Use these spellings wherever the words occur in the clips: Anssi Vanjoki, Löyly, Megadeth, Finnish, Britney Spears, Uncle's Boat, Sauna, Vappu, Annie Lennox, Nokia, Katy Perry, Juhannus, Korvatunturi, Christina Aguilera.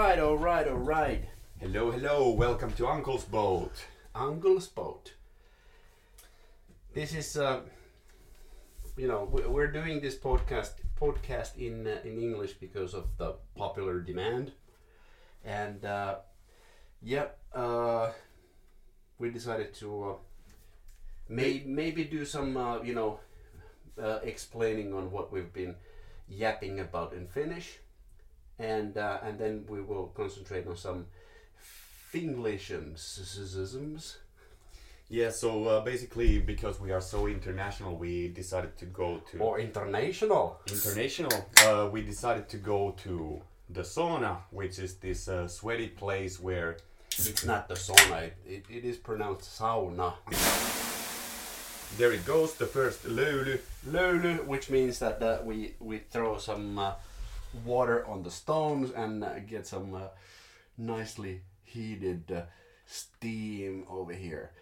Alright, alright, alright. Hello, hello. Welcome to Uncle's Boat. Uncle's Boat. This is, we're doing this podcast in English because of the popular demand. And, we decided to maybe do some, explaining on what we've been yapping about in Finnish. And then we will concentrate on some Finglishisms. Yeah, so basically, because we are so international, we decided to go to... Or international. International. We decided to go to the sauna, which is this sweaty place where... It's not the sauna, it is pronounced sauna. There it goes, the first löyly. Löyly, which means that we throw some water on the stones and get some nicely heated steam over here.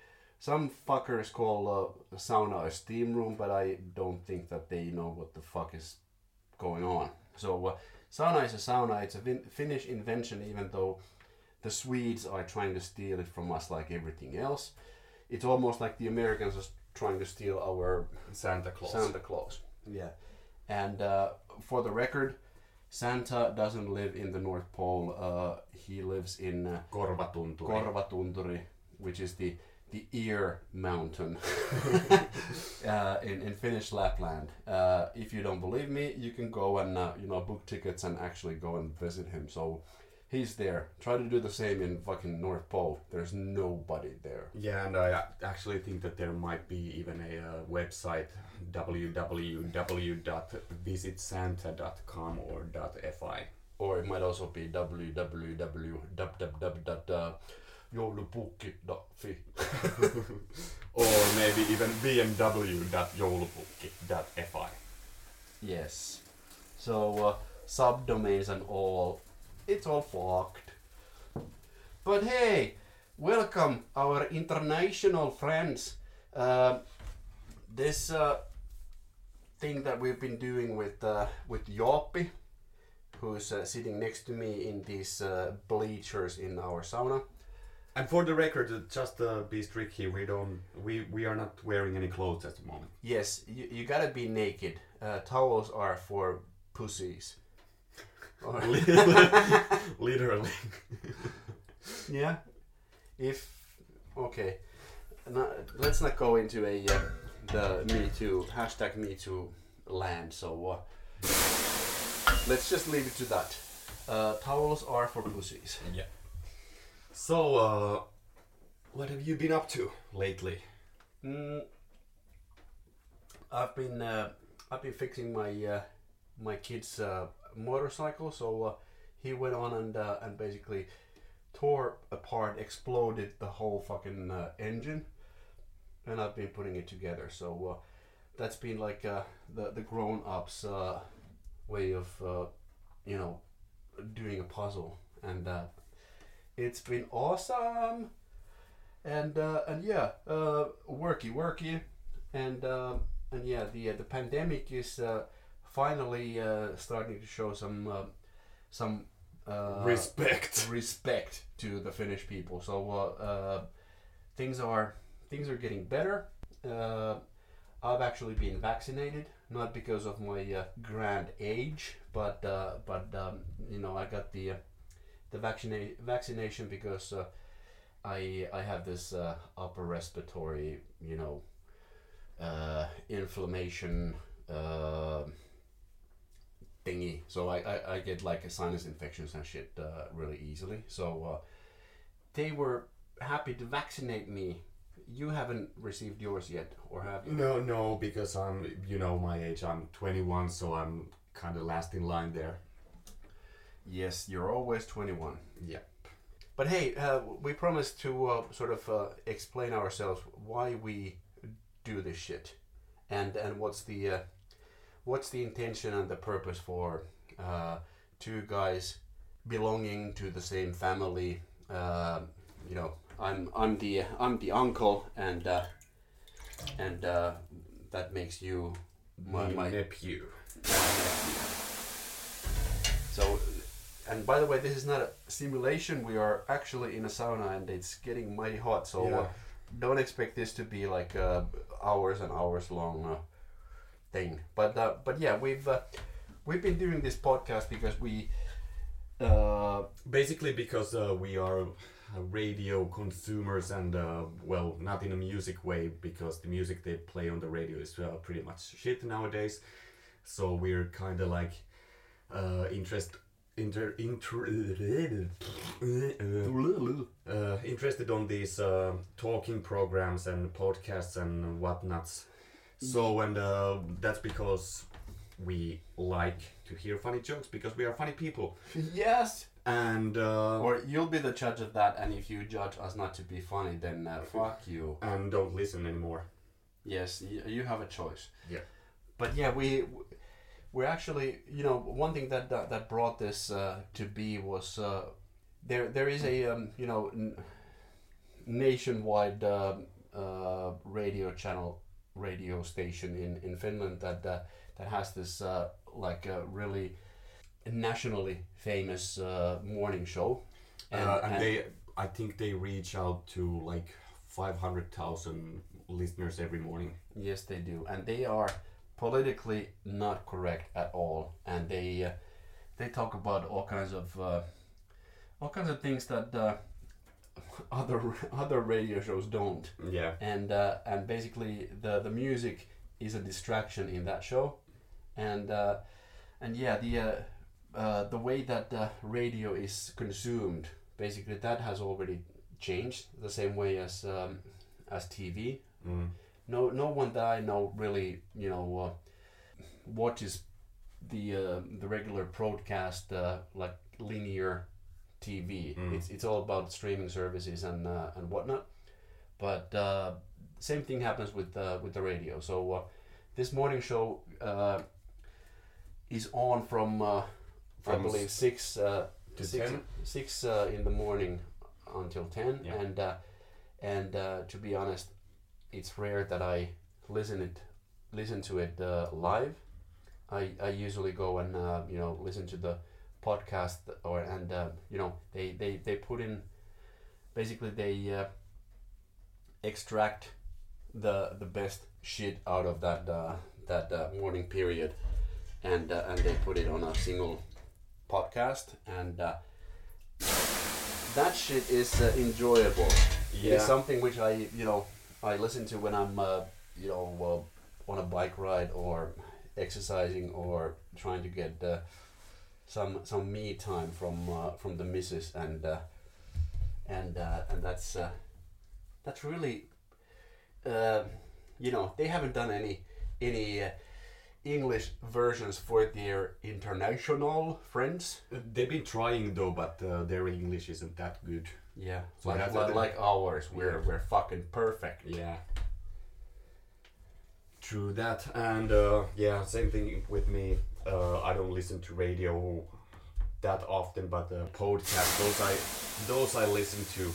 Some fuckers call a sauna a steam room, but I don't think that they know what the fuck is going on. So sauna is a sauna. It's a Finnish invention, even though the Swedes are trying to steal it from us like everything else. It's almost like the Americans are trying to steal our Santa Claus. Yeah. And for the record, Santa doesn't live in the North Pole. He lives in Korvatunturi, which is the ear mountain in Finnish Lapland. If you don't believe me, you can go and book tickets and actually go and visit him. So he's there. Try to do the same in fucking North Pole. There's nobody there. Yeah, and I actually think that there might be even a website, www.visitsanta.com or .fi. Or it might also be www.joulupukki.fi. Or maybe even bmw.joulupukki.fi. Yes. So subdomains and all. It's all fucked. But hey, welcome our international friends. This thing that we've been doing with Jooppi, who's sitting next to me in these bleachers in our sauna. And for the record, just be strict here. We are not wearing any clothes at the moment. Yes, you gotta be naked. Towels are for pussies. Literally. Yeah. Let's not go into a the Me Too #MeToo land. So let's just leave it to that. Towels are for pussies. Yeah. So what have you been up to lately? I've been fixing my kid's motorcycle, so he went on and basically tore apart, exploded the whole fucking engine, and I've been putting it together. So that's been like the grown-ups way of doing a puzzle, and it's been awesome. And yeah, worky, and yeah, the pandemic is finally starting to show some respect to the Finnish people. So things are getting better. I've actually been vaccinated, not because of my grand age, but I got the vaccination because I have this upper respiratory inflammation. Thingy. So I get like sinus infections and shit really easily. So they were happy to vaccinate me. You haven't received yours yet, or have you? No, because I'm my age. I'm 21, so I'm kind of last in line there. Yes, you're always 21. Yeah. But hey, we promised to explain ourselves why we do this shit, and what's the what's the intention and the purpose for two guys belonging to the same family? I'm the uncle, and that makes you my nephew. So And by the way, this is not a simulation. We are actually in a sauna and it's getting mighty hot. So don't expect this to be like hours and hours long thing. But yeah, we've been doing this podcast because we basically because we are radio consumers and well, not in a music way, because the music they play on the radio is pretty much shit nowadays. So we're kind of like interested on these talking programs and podcasts and whatnots. So, and that's because we like to hear funny jokes, because we are funny people. Yes. And or you'll be the judge of that, and if you judge us not to be funny, then fuck you. And don't listen anymore. Yes, you have a choice. Yeah. But yeah, we're actually, you know, one thing that brought this to be was there is a you know, nationwide radio channel, radio station in Finland that has this like a really nationally famous morning show, and they, I think they reach out to like 500,000 listeners every morning. Yes, they do, and they are politically not correct at all, and they talk about all kinds of things that other radio shows don't. Yeah. And basically the music is a distraction in that show, and yeah, the way that radio is consumed, basically that has already changed, the same way as TV. Mm. No one that I know really, you know, watches the regular broadcast like linear TV. Mm. It's all about streaming services and whatnot. But same thing happens with the radio. So this morning show is on from I believe six in the morning until 10. Yeah. And to be honest, it's rare that I listen to it live. I usually go and you know, listen to the podcast, or and you know, they put in, basically they extract the best shit out of that morning period, and they put it on a single podcast, and that shit is enjoyable. Yeah. It's something which I, you know, I listen to when I'm, you know, on a bike ride or exercising or trying to get some me time from the missus, and that's really, you know, they haven't done any English versions for their international friends. They've been trying though, but their English isn't that good. Yeah, so like ours, we're fucking perfect. Yeah, true that. And yeah, same thing with me. I don't listen to radio that often, but podcasts, those I listen to.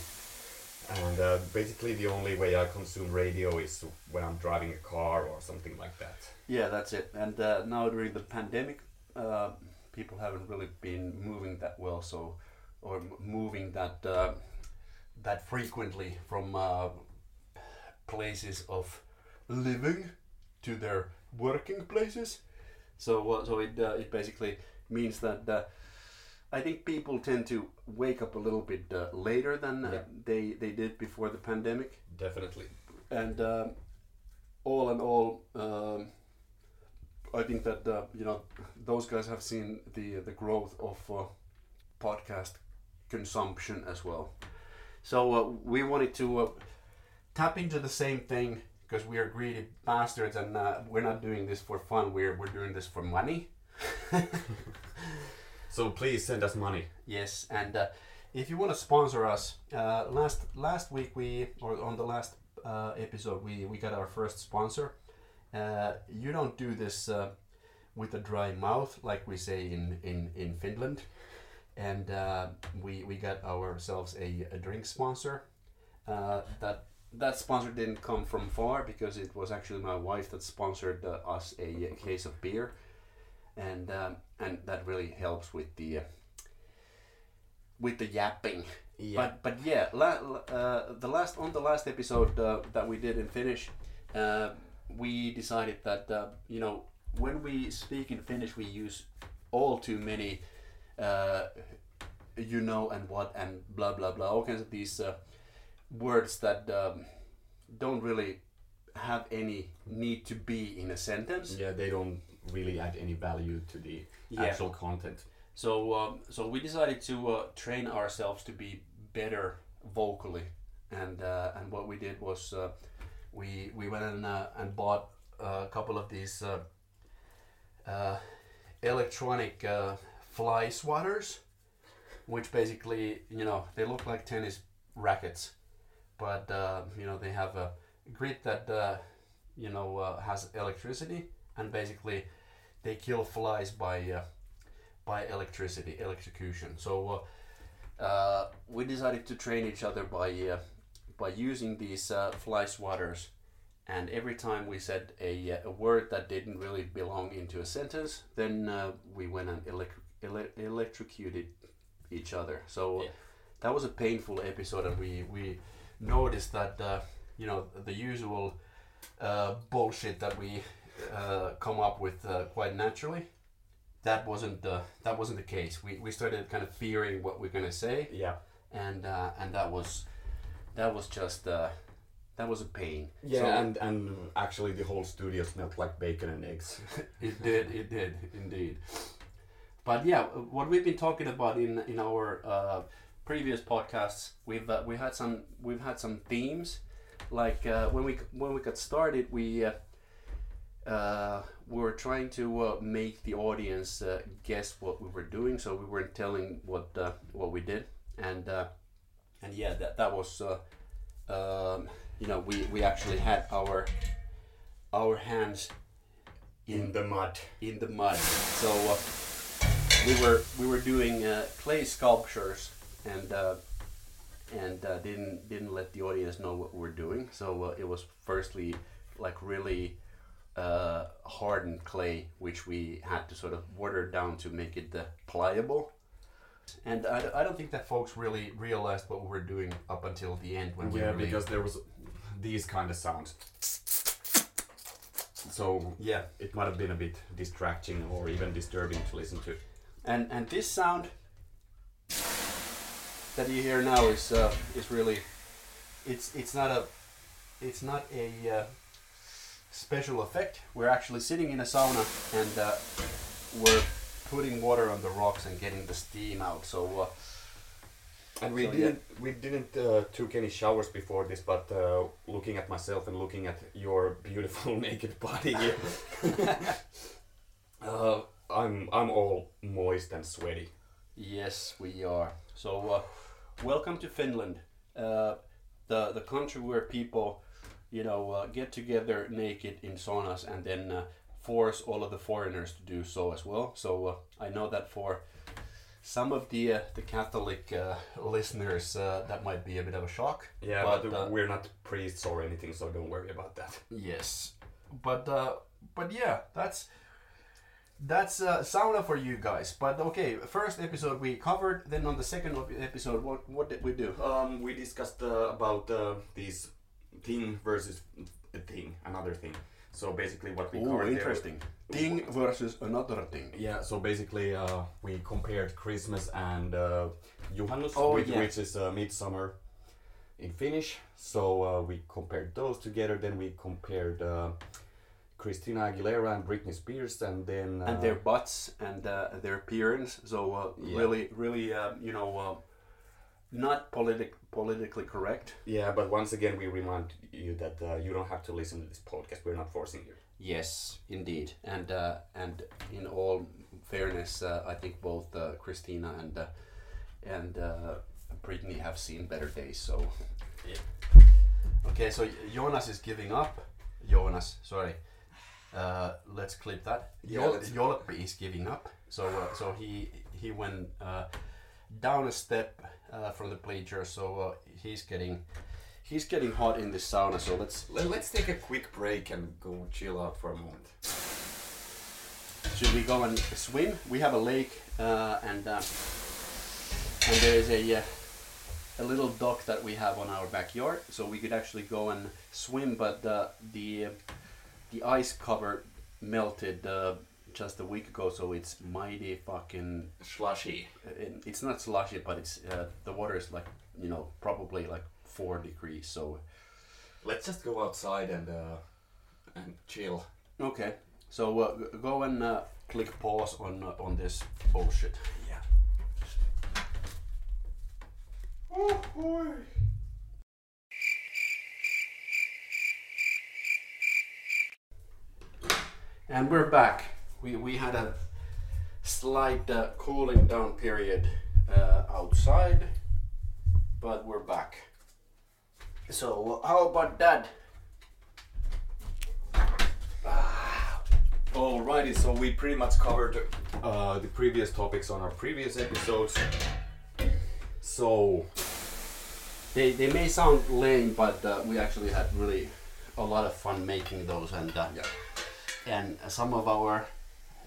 And basically, the only way I consume radio is when I'm driving a car or something like that. Yeah, that's it. And now during the pandemic, people haven't really been moving that well, so or moving that. That frequently from places of living to their working places, so it basically means that I think people tend to wake up a little bit later than they did before the pandemic. Definitely. And all in all, I think that you know, those guys have seen the growth of podcast consumption as well. So we wanted to tap into the same thing, because we are greedy bastards, and we're not doing this for fun. We're doing this for money. So please send us money. Yes, and if you want to sponsor us, last week episode we got our first sponsor. You don't do this with a dry mouth, like we say in Finland. And we got ourselves a drink sponsor. That sponsor didn't come from far, because it was actually my wife that sponsored us a case of beer, and that really helps with the with the yapping. Yeah. But yeah, the last episode that we did in Finnish, we decided that you know, when we speak in Finnish, we use all too many you know and what and blah blah blah, all kinds of these words that don't really have any need to be in a sentence. Yeah, they don't really add any value to the actual content. So so we decided to train ourselves to be better vocally, and what we did was we went and bought a couple of these electronic fly swatters, which basically, you know, they look like tennis rackets, but you know, they have a grid that you know, has electricity, and basically they kill flies by electricity, electrocution. So we decided to train each other by using these fly swatters, and every time we said a word that didn't really belong into a sentence, then we went and electrocuted each other. So that was a painful episode, and we noticed that you know, the usual bullshit that we come up with quite naturally, that wasn't the case. We started kind of fearing what we're gonna say. Yeah. And that was just that was a pain. Yeah. So, and actually the whole studio smelled like bacon and eggs. It did indeed. But yeah, what we've been talking about in our previous podcasts, we've had some themes. Like when we got started, we were trying to make the audience guess what we were doing, so we weren't telling what we did, and yeah, that was you know, we actually had our hands in the mud. So we were doing clay sculptures and didn't let the audience know what we were doing. So it was firstly like really hardened clay, which we had to sort of water down to make it pliable. And I don't think that folks really realized what we were doing up until the end. When we because there was these kind of sounds. So yeah, it might have been a bit distracting or even disturbing to listen to. And this sound that you hear now is really, it's not a special effect. We're actually sitting in a sauna and we're putting water on the rocks and getting the steam out. So we didn't took any showers before this, but looking at myself and looking at your beautiful naked body, I'm all moist and sweaty. Yes, we are. So, welcome to Finland, the country where people, you know, get together naked in saunas and then force all of the foreigners to do so as well. So I know that for some of the Catholic listeners, that might be a bit of a shock. Yeah, but we're not priests or anything, so don't worry about that. Yes, but yeah, that's sauna for you guys. But okay, first episode we covered. Then on the second episode, what did we do? We discussed about these thing versus a thing, another thing. So basically, what we covered. Interesting. Thing versus another thing. Yeah. So basically, we compared Christmas and Juhannus, which is midsummer in Finnish. So we compared those together. Then we compared Christina Aguilera and Britney Spears, and then and their butts and their appearance. So really, you know, not politically correct. Yeah, but once again, we remind you that you don't have to listen to this podcast. We're not forcing you. Yes, indeed, and in all fairness, I think both Christina and Britney have seen better days. So yeah. Okay, so Jonas is giving up. Jonas, sorry. Let's clip that. Jolppi is giving up. So so he went down a step from the bleachers. So he's getting hot in the sauna. So let's take a quick break and go chill out for a moment. Should we go and swim? We have a lake and And there is a little dock that we have on our backyard, so we could actually go and swim, but the ice cover melted just a week ago, so it's mighty fucking slushy. It's not slushy, but it's the water is like, you know, probably like 4 degrees, so let's just go outside and chill. Okay, so go and click pause on this bullshit. Yeah. Oh boy. And we're back. We had a slight cooling down period outside, but we're back. So how about that? Alrighty, so we pretty much covered the previous topics on our previous episodes. So they may sound lame, but we actually had really a lot of fun making those, and some of our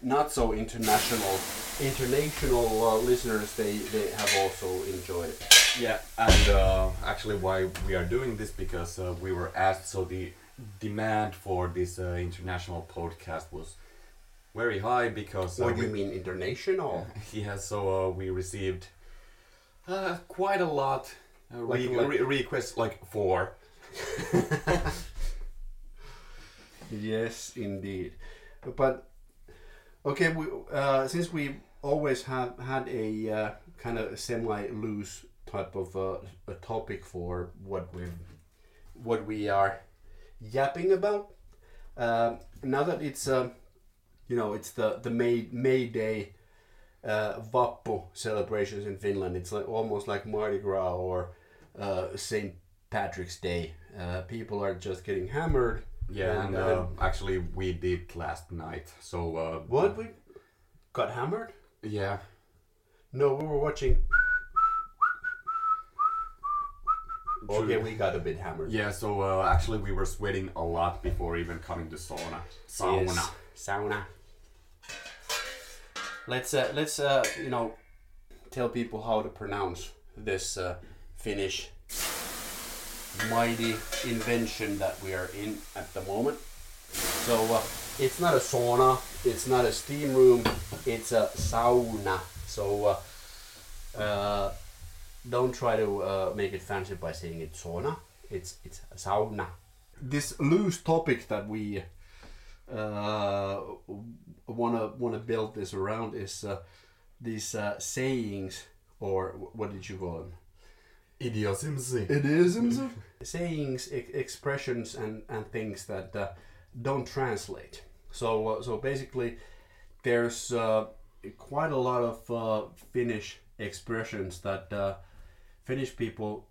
not so international listeners they have also enjoyed it. Yeah, and actually why we are doing this, because we were asked, so the demand for this international podcast was very high because... What do you mean international? Yeah, so we received quite a lot requests, like 4. Yes, indeed. But, okay, we, since we always have had a kind of semi-loose type of a topic for what we are yapping about, now that it's you know, it's the May Day Vappu celebrations in Finland, it's like almost like Mardi Gras or St. Patrick's Day. People are just getting hammered. Yeah, and actually we did last night. So what, we got hammered? Yeah. No, we were watching. Okay, we got a bit hammered. Yeah, so actually we were sweating a lot before even coming to sauna. Yes. Sauna. Let's you know, tell people how to pronounce this Finnish mighty invention that we are in at the moment. So it's not a sauna, it's not a steam room, it's a sauna. So don't try to make it fancy by saying it's sauna. It's a sauna. This loose topic that we wanna build this around is these sayings, or what did you call them? Idioms. Sayings, expressions, and things that don't translate. So basically, there's quite a lot of Finnish expressions that Finnish people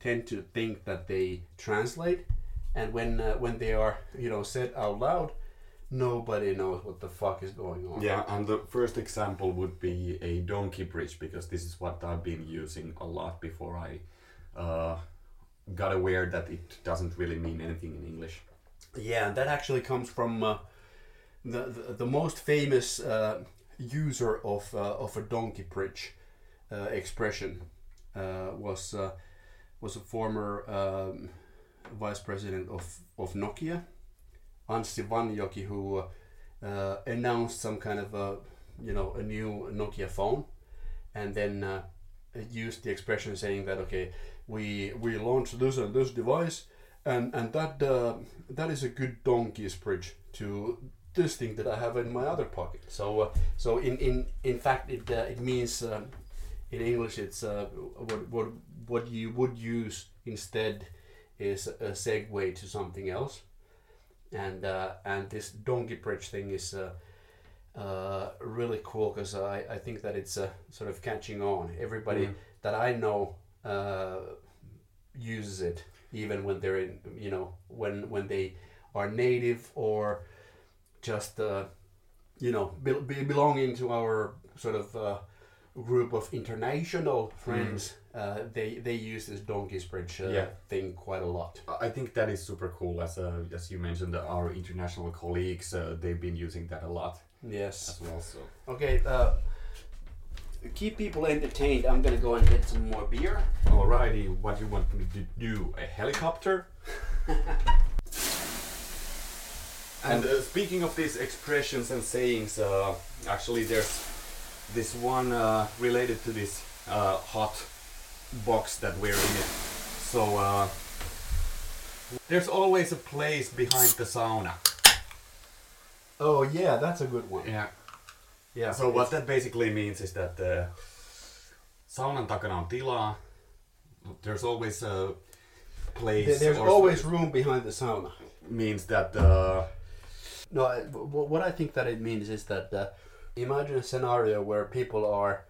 tend to think that they translate, and when they are, you know, said out loud, nobody knows what the fuck is going on. Yeah, and the first example would be a donkey bridge, because this is what I've been using a lot before I got aware that it doesn't really mean anything in English. Yeah, and that actually comes from the most famous user of a donkey bridge expression. Was a former vice president of Nokia, Anssi Vanjoki, who announced some kind of a new Nokia phone, and then used the expression saying that, okay, we launched this and this device, and that is a good donkey's bridge to this thing that I have in my other pocket. So in fact it means. In English, it's what you would use instead is a segue to something else, and this donkey bridge thing is really cool, because I think that it's sort of catching on. Everybody that I know uses it, even when they're in, you know, when they are native or just belonging to our sort of. Group of international friends, they use this donkey's bridge thing quite a lot. I think that is super cool. As you mentioned, our international colleagues, they've been using that a lot. Yes. As well, so. Okay, keep people entertained, I'm gonna go and get some more beer. Alrighty, what do you want me to do? A helicopter? And speaking of these expressions and sayings, actually there's this one related to this hot box that we're in. So there's always a place behind the sauna. Oh yeah, that's a good one. Yeah. Yeah. So what that basically means is that saunan takana on tilaa. There's always a place. There's always room behind the sauna. Means that no, what I think that it means is that imagine a scenario where people are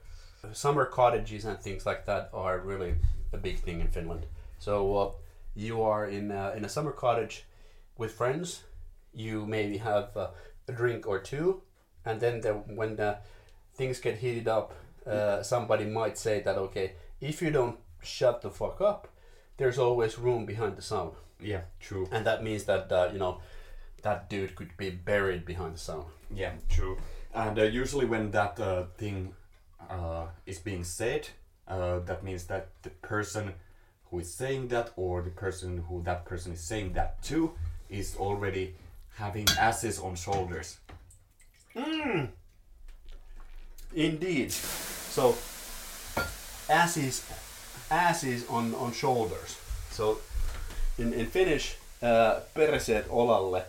summer cottages and things like that are really a big thing in Finland. So you are in a summer cottage with friends. You maybe have a drink or two. And then when things get heated up, somebody might say that, okay, if you don't shut the fuck up, there's always room behind the sauna. Yeah, true. And that means that, you know, that dude could be buried behind the sauna. Yeah, true. And usually when that thing is being said, that means that the person who is saying that or the person who that person is saying that to is already having asses on shoulders. Mm. Indeed. So asses on shoulders. So in Finnish, perseet olalle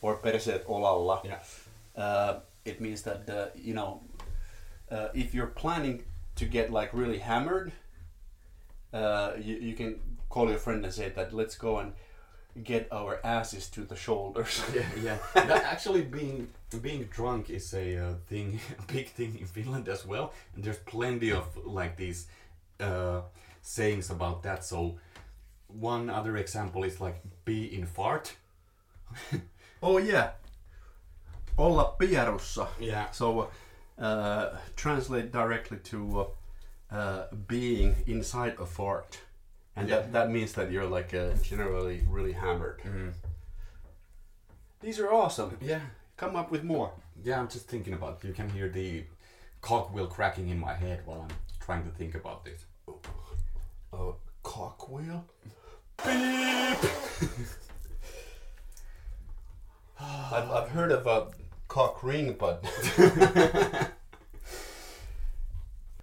or perseet olalla. Yeah. It means that you know, if you're planning to get like really hammered, you can call your friend and say that let's go and get our asses to the shoulders. Yeah, yeah. That actually being drunk is a big thing in Finland as well. And there's plenty of like these sayings about that. So one other example is like be in fart. Oh yeah. Olla pierussa. Yeah. So translate directly to being inside a fart. And yeah. that means that you're like generally really hammered. Mm. These are awesome. Yeah. Come up with more. Yeah, I'm just thinking about it. You can hear the cogwheel cracking in my head while I'm trying to think about this. Oh, cogwheel? Beep! I've heard of a cock ring, but...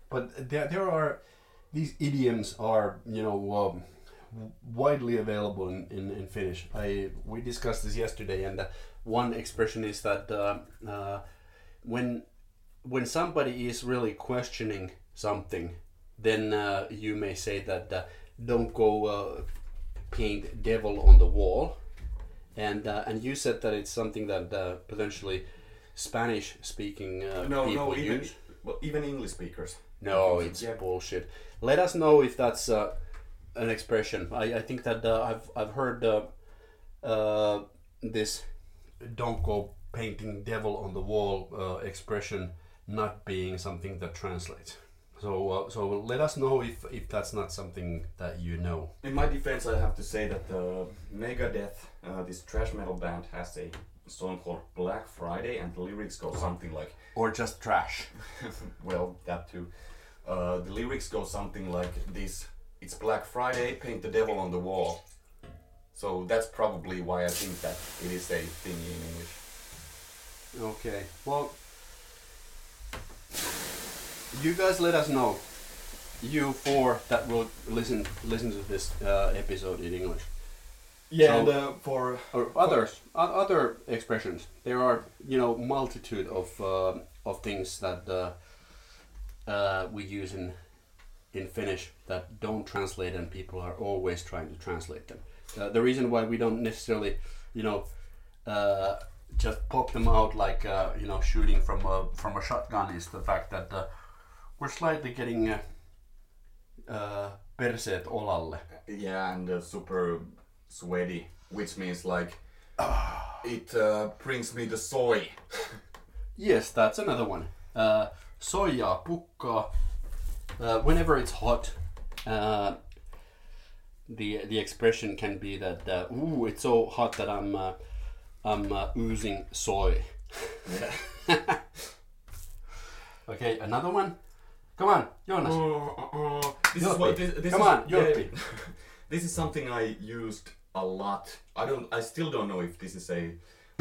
But there are... These idioms are, you know, widely available in Finnish. We discussed this yesterday, and one expression is that when somebody is really questioning something, then you may say that don't go paint devil on the wall, and you said that it's something that potentially Spanish-speaking people use. Even English speakers. No, it's bullshit. Let us know if that's an expression. I think that I've heard this "don't go painting devil on the wall" expression not being something that translates. So let us know if that's not something that you know. In my defense, I have to say that Megadeth, this thrash metal band, has a song called Black Friday, and the lyrics go something like, or just trash. Well, that too. The lyrics go something like this: it's Black Friday, paint the devil on the wall. So that's probably why I think that it is a thing in English. Okay, well, you guys let us know, you four that will listen to this episode in English. Yeah, so, and other expressions. There are, you know, multitude of things that we use in Finnish that don't translate, and people are always trying to translate them. The reason why we don't necessarily, you know, just pop them out like you know, shooting from a shotgun is the fact that we're slightly getting perseet olalle. Yeah, and super sweaty, which means like it brings me the soy. Yes, that's another one. Soijaa pukkaa. Whenever it's hot, the expression can be that ooh, it's so hot that I'm oozing soy. Yeah. Okay, another one. Come on, Jonas. This is Jorppi. This is something I used a lot. I still don't know if this is a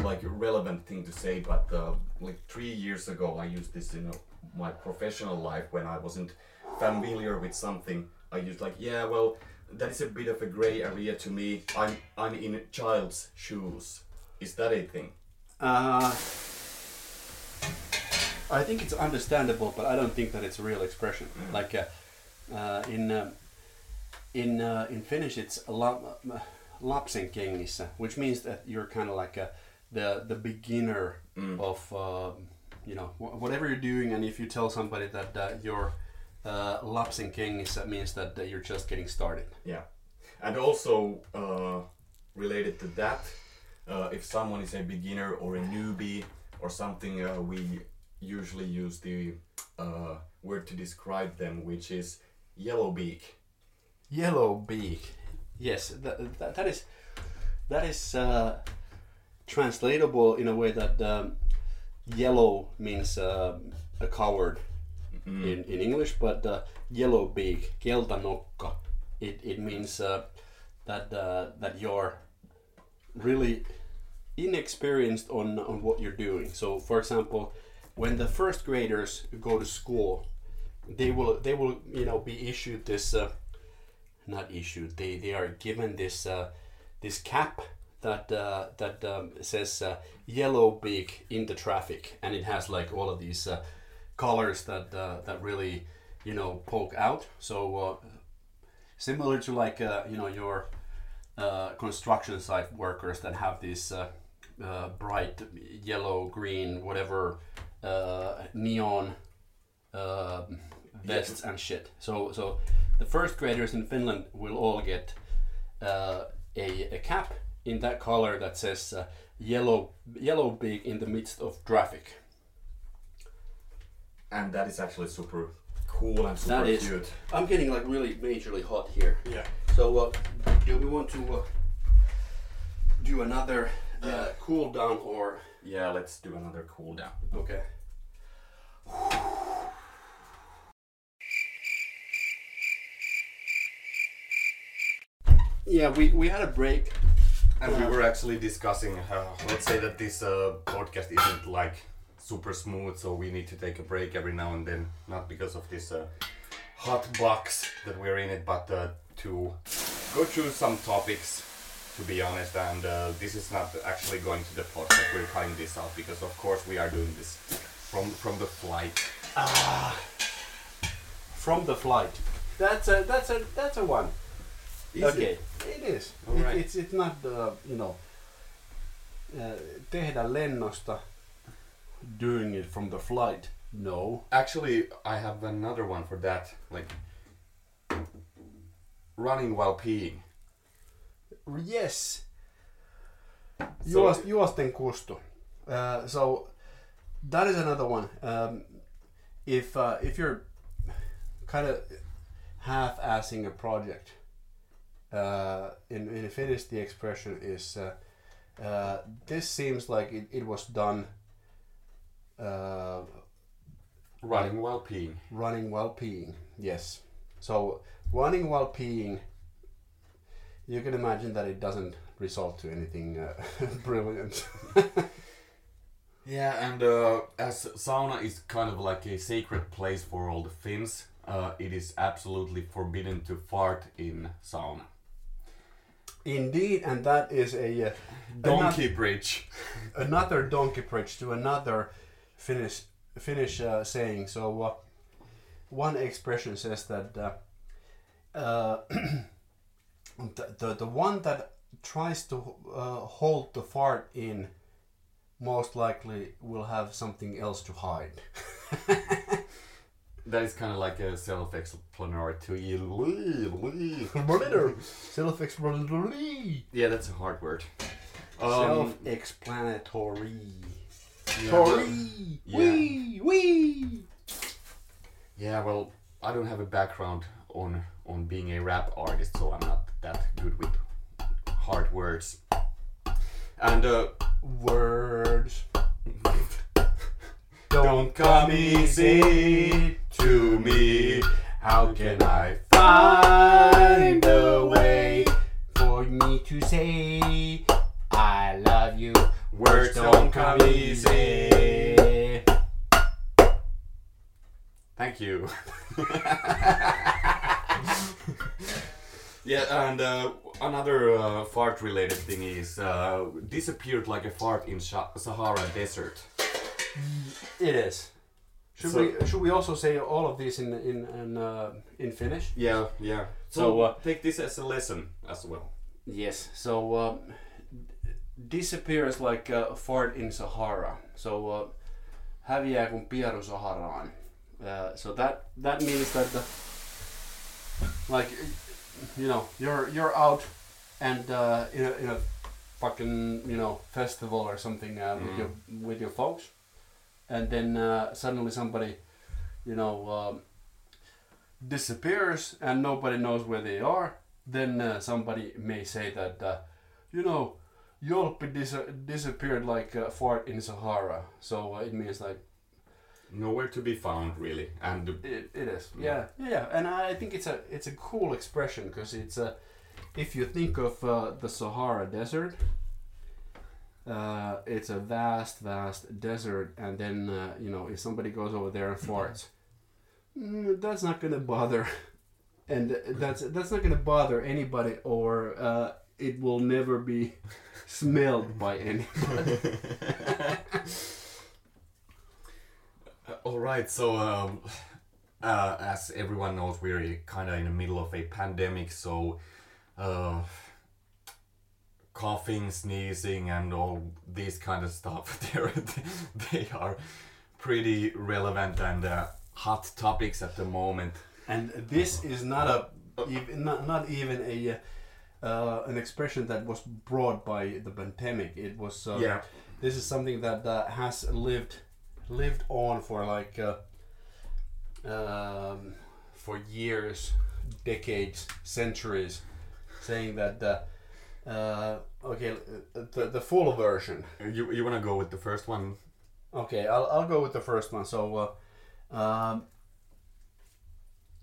like relevant thing to say, but like 3 years ago I used this in my professional life when I wasn't familiar with something. I used like, yeah, well, that is a bit of a gray area to me. I'm in a child's shoes. Is that a thing? I think it's understandable, but I don't think that it's a real expression. Mm. Like in Finnish, it's lapsen kengissä, which means that you're kind of like the beginner of whatever you're doing. And if you tell somebody that you're lapsen kengissä, means that you're just getting started. Yeah, and also related to that, if someone is a beginner or a newbie or something, we usually use the word to describe them, which is yellow beak. Yellow beak. Yes, that is translatable in a way that yellow means a coward in English, but yellow beak, keltanokka, it means that you're really inexperienced on what you're doing. So, for example, when the first graders go to school, they will be issued this They are given this cap that says yellow beak in the traffic, and it has like all of these colors that really poke out. So similar to like your construction site workers that have these bright yellow, green, whatever neon vests and shit. So the first graders in Finland will all get a cap in that color that says yellow beak in the midst of traffic. And that is actually super cool and super cute. I'm getting like really majorly hot here. Yeah. So do we want to do another cool down or? Yeah, let's do another cool down. Okay. Yeah, we had a break, and we were actually discussing how, let's say that this podcast isn't like super smooth, so we need to take a break every now and then, not because of this hot box that we're in it, but to go through some topics, to be honest, and this is not actually going to the podcast. We're cutting this out because of course we are doing this from the flight. From the flight. That's a one. Is okay, it is. Right. It's not tehdä lennosta, doing it from the flight. No. Actually, I have another one for that. Like running while peeing. Yes. Juosten kustu. So that is another one. If you're kind of half-assing a project. In Finnish, the expression is this seems like it was done running while peeing. Running while peeing, yes. So running while peeing, you can imagine that it doesn't result to anything brilliant. Yeah, and as sauna is kind of like a sacred place for all the Finns, it is absolutely forbidden to fart in sauna. Indeed, and that is a donkey bridge. Another donkey bridge to another Finnish saying. So one expression says that the one that tries to hold the fart in most likely will have something else to hide. That is kind of like a self-explanatory. Yeah, that's a hard word. Self-explanatory. Yeah, well, I don't have a background on being a rap artist, so I'm not that good with hard words. And words. Don't don't come easy to me. How can I find a way for me to say I love you? Words don't come easy. Thank you. Yeah, and another fart-related thing is disappeared like a fart in Sahara Desert. It is. Should we also say all of these in Finnish? Yeah, yeah. So take this as a lesson as well. Yes. So disappears like a fart in Sahara. So häviää kuin pieru Saharaan. So that means that you're out and in a fucking festival or something with your folks, and then suddenly somebody disappears and nobody knows where they are. Then somebody may say that Jolppi disappeared like a fart in Sahara. So it means like nowhere to be found, really, and it is. Yeah, and I think it's a cool expression because it's a. If you think of the Sahara Desert, it's a vast desert, and then if somebody goes over there and farts, that's not gonna bother, and that's not gonna bother anybody, or it will never be smelled by anybody. All right, so as everyone knows, we're kind of in the middle of a pandemic, so coughing, sneezing, and all these kind of stuff, they are pretty relevant and hot topics at the moment. And this is not even an expression that was brought by the pandemic. It was This is something that has lived on for for years, decades, centuries, saying that the full version. You want to go with the first one? Okay, I'll go with the first one. So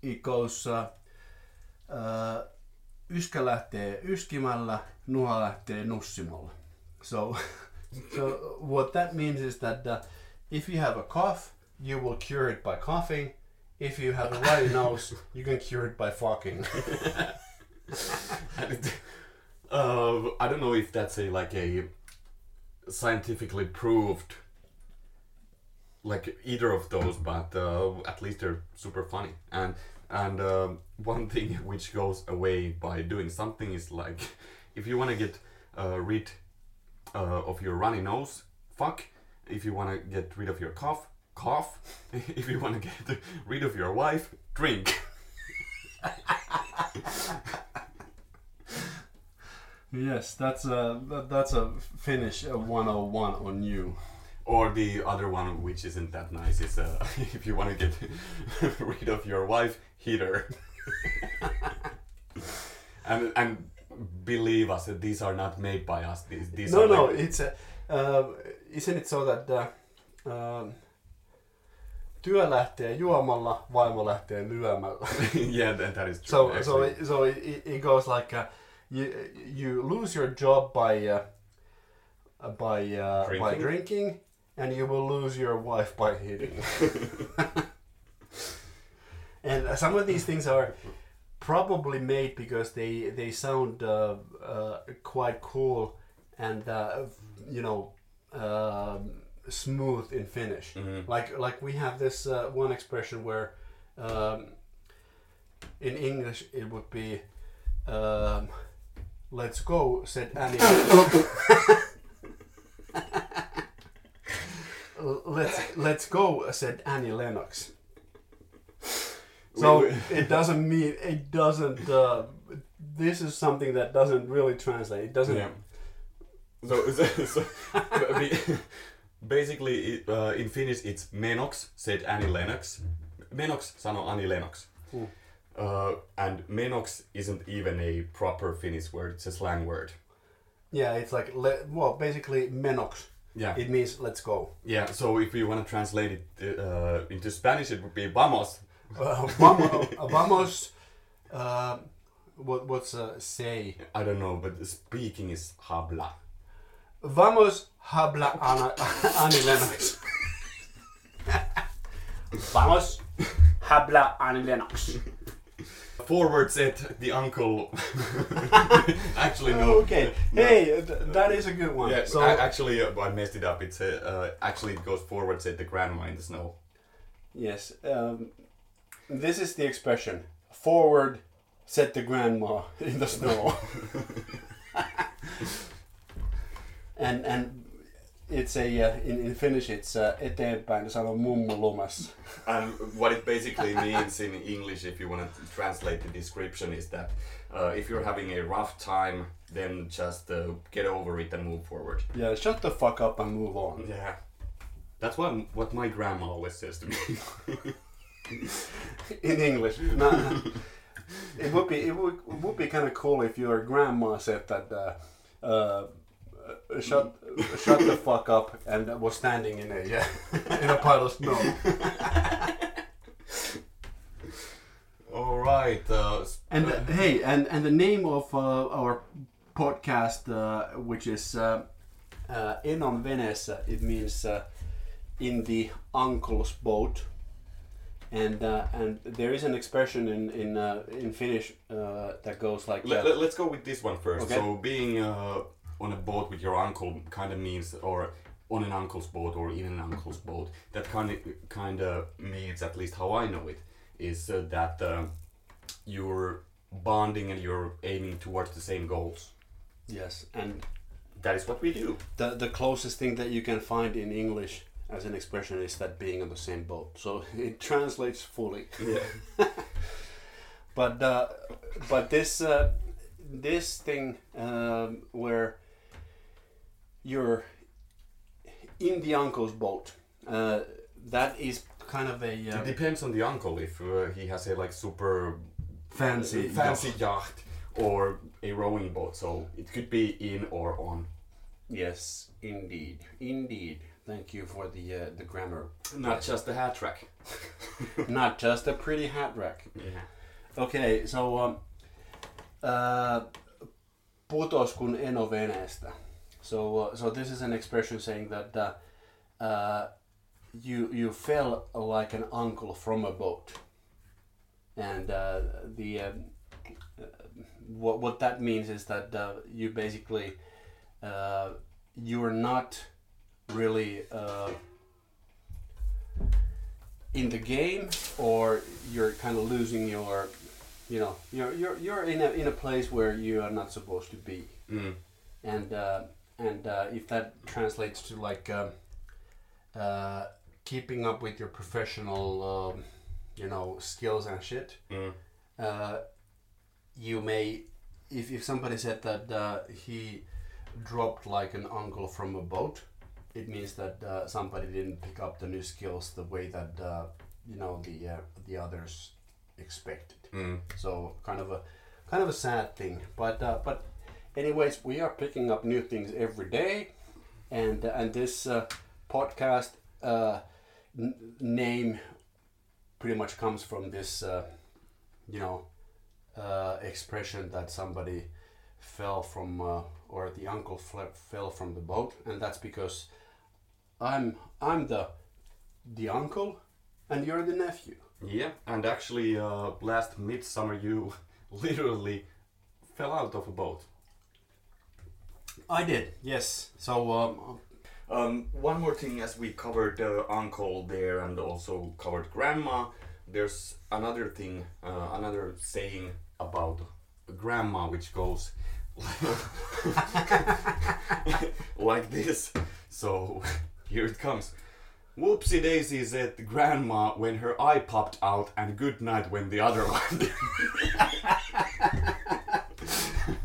it goes yskä lähtee yskimällä, nuha lähtee nussimalla. So what that means is that if you have a cough, you will cure it by coughing. If you have a runny nose, you can cure it by fucking. I don't know if that's a scientifically proved, like either of those, but at least they're super funny. And one thing which goes away by doing something is like, if you want to get rid of your runny nose, fuck. If you want to get rid of your cough, cough. If you want to get rid of your wife, drink. Yes, that's a Finnish 101 on you. Or the other one, which isn't that nice, is if you want to get rid of your wife, hit her. And believe us, these are not made by us. These no, are no, like, it's a. Isn't it so that työ lähtee juomalla, vaimo lähtee lyömällä? Yeah, that is true. So it goes like you lose your job by drinking, and you will lose your wife by hitting. And some of these things are probably made because they sound quite cool and smooth in Finnish. Mm-hmm. Like we have this one expression where in English it would be "Let's go," said Annie. Let's go," said Annie Lennox. So it doesn't mean it doesn't. This is something that doesn't really translate. It doesn't. Yeah. So basically, in Finnish, it's Menox, said Annie Lennox. Menox sano Annie Lennox. Mm. And Menox isn't even a proper Finnish word, it's a slang word. Yeah, it's like, basically Menox. Yeah. It means let's go. Yeah, so if you want to translate it into Spanish, it would be vamos. Vamos. What's say? I don't know, but speaking is habla. Vamos habla Annie Lennox. Vamos habla Annie Lennox. Forward said the uncle. Actually, no. Okay. No. Hey, that is a good one. Yeah, so actually, I messed it up. It's actually it goes forward said the grandma in the snow. Yes. This is the expression. Forward said the grandma in the snow. and it's a in Finnish it's eteenpäin sanon mummu lumassa. And what it basically means in English, if you want to translate the description, is that if you're having a rough time, then just get over it and move forward. Yeah, shut the fuck up and move on. Yeah, that's what my grandma always says to me. In English. No, it would be kind of cool if your grandma said that. Shut the fuck up, and was standing in a pile of snow. All right. And the name of our podcast, which is In on Venice, it means in the uncle's boat, and there is an expression in Finnish that goes like that. Let's go with this one first. Okay. So being on a boat with your uncle kind of means, or on an uncle's boat, or in an uncle's boat. That kind of means, at least how I know it, is that you're bonding and you're aiming towards the same goals. Yes, and that is what we do. The closest thing that you can find in English as an expression is that being on the same boat. So it translates fully. Yeah. But this thing where you're in the uncle's boat, that is kind of a... it depends on the uncle, if he has a super fancy yacht or a rowing boat, so it could be in or on. Yes, indeed. Thank you for the grammar. Not just the hat rack. Not just a pretty hat rack. Yeah. Okay, so putos kun en oo veneestä. So this is an expression saying that you fell like an uncle from a boat, and what that means is that you basically you're not really in the game, or you're kind of losing your... You know, you're in a place where you are not supposed to be, and if that translates to keeping up with your professional, skills and shit, you may, if somebody said that he dropped like an uncle from a boat, it means that somebody didn't pick up the new skills the way that the others expected. So kind of a sad thing, but anyways, we are picking up new things every day, and this podcast name pretty much comes from this expression that somebody fell from or the uncle fell from the boat, and that's because I'm the uncle and you're the nephew. Yeah, and actually last midsummer you literally fell out of a boat. I did, yes. So one more thing, as we covered uncle there and also covered grandma, there's another thing, another saying about grandma which goes like this. So here it comes. Whoopsie daisy, said grandma when her eye popped out, and good night when the other one did.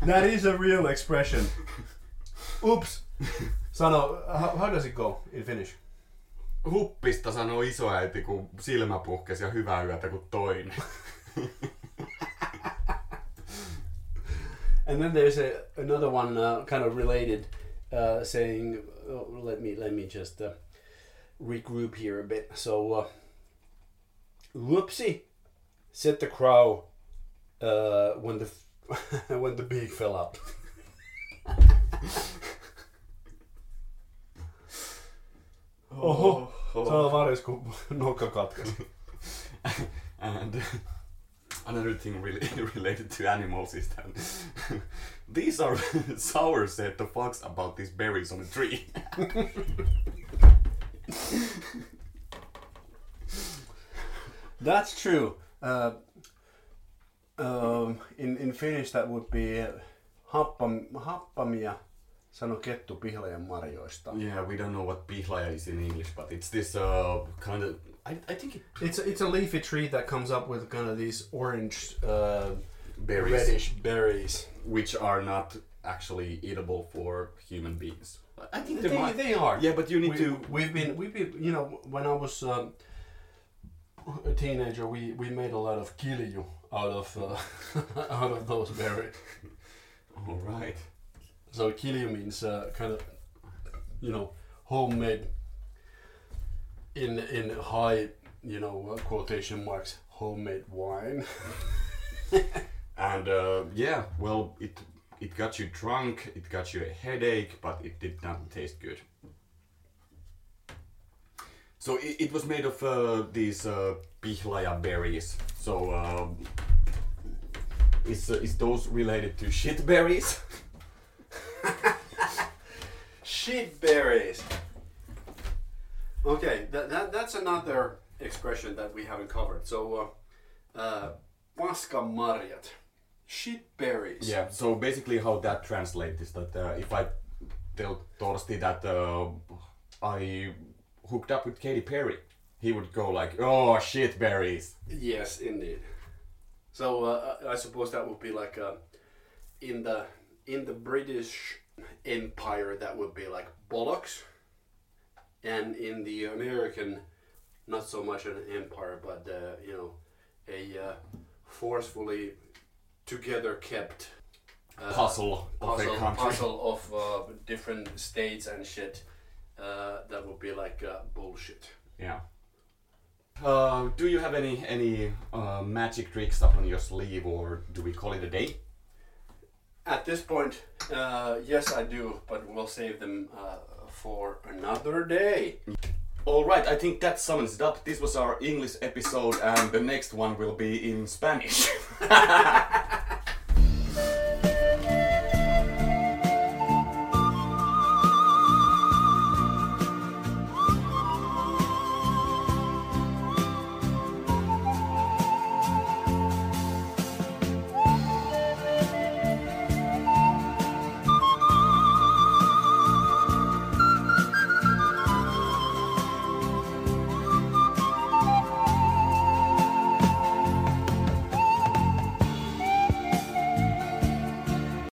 That is a real expression. Oops. Sano, how does it go in Finnish? Huppista sanoi isoäiti, kun silmä puhkesi, ja hyvää yötä kun toinen. And then there's another one kind of related. saying, oh, let me just regroup here a bit. So, whoopsie, said the crow when the when the beak fell out. Oho, täällä varis, kun nokka katkasi. And another thing really related to animals is that these are sour, said the fox about these berries on the tree. That's true. In Finnish that would be happamia. Sano kettu pihlajan marjoista. Yeah, we don't know what pihlaja is in English, but it's this kind of... I think it's a leafy tree that comes up with kind of these orange, berries. Reddish berries. Which are not actually eatable for human beings. I think they are. Yeah, but you need to... We've been, you know, when I was a teenager, we made a lot of kilju out of those berries. All right. So kilju means kind of, you know, homemade, in high, you know, quotation marks, homemade wine. And yeah, well, it got you drunk, it got you a headache, but it did not taste good. So it was made of these pihlaja berries. So is those related to shit berries? Shit berries. Okay, that's another expression that we haven't covered. So, paskamarjat, shit berries. Yeah. So basically, how that translates is that if I tell Torsti that I hooked up with Katy Perry, he would go like, "Oh, shit berries." Yes, indeed. So I suppose that would be like in the British Empire, that would be like bollocks, and in the American, not so much an empire, but you know, a forcefully together kept puzzle of different states and shit. That would be like bullshit. Yeah. Do you have any magic tricks up on your sleeve, or do we call it a day? At this point, yes, I do, but we'll save them for another day. All right, I think that sums it up. This was our English episode, and the next one will be in Spanish.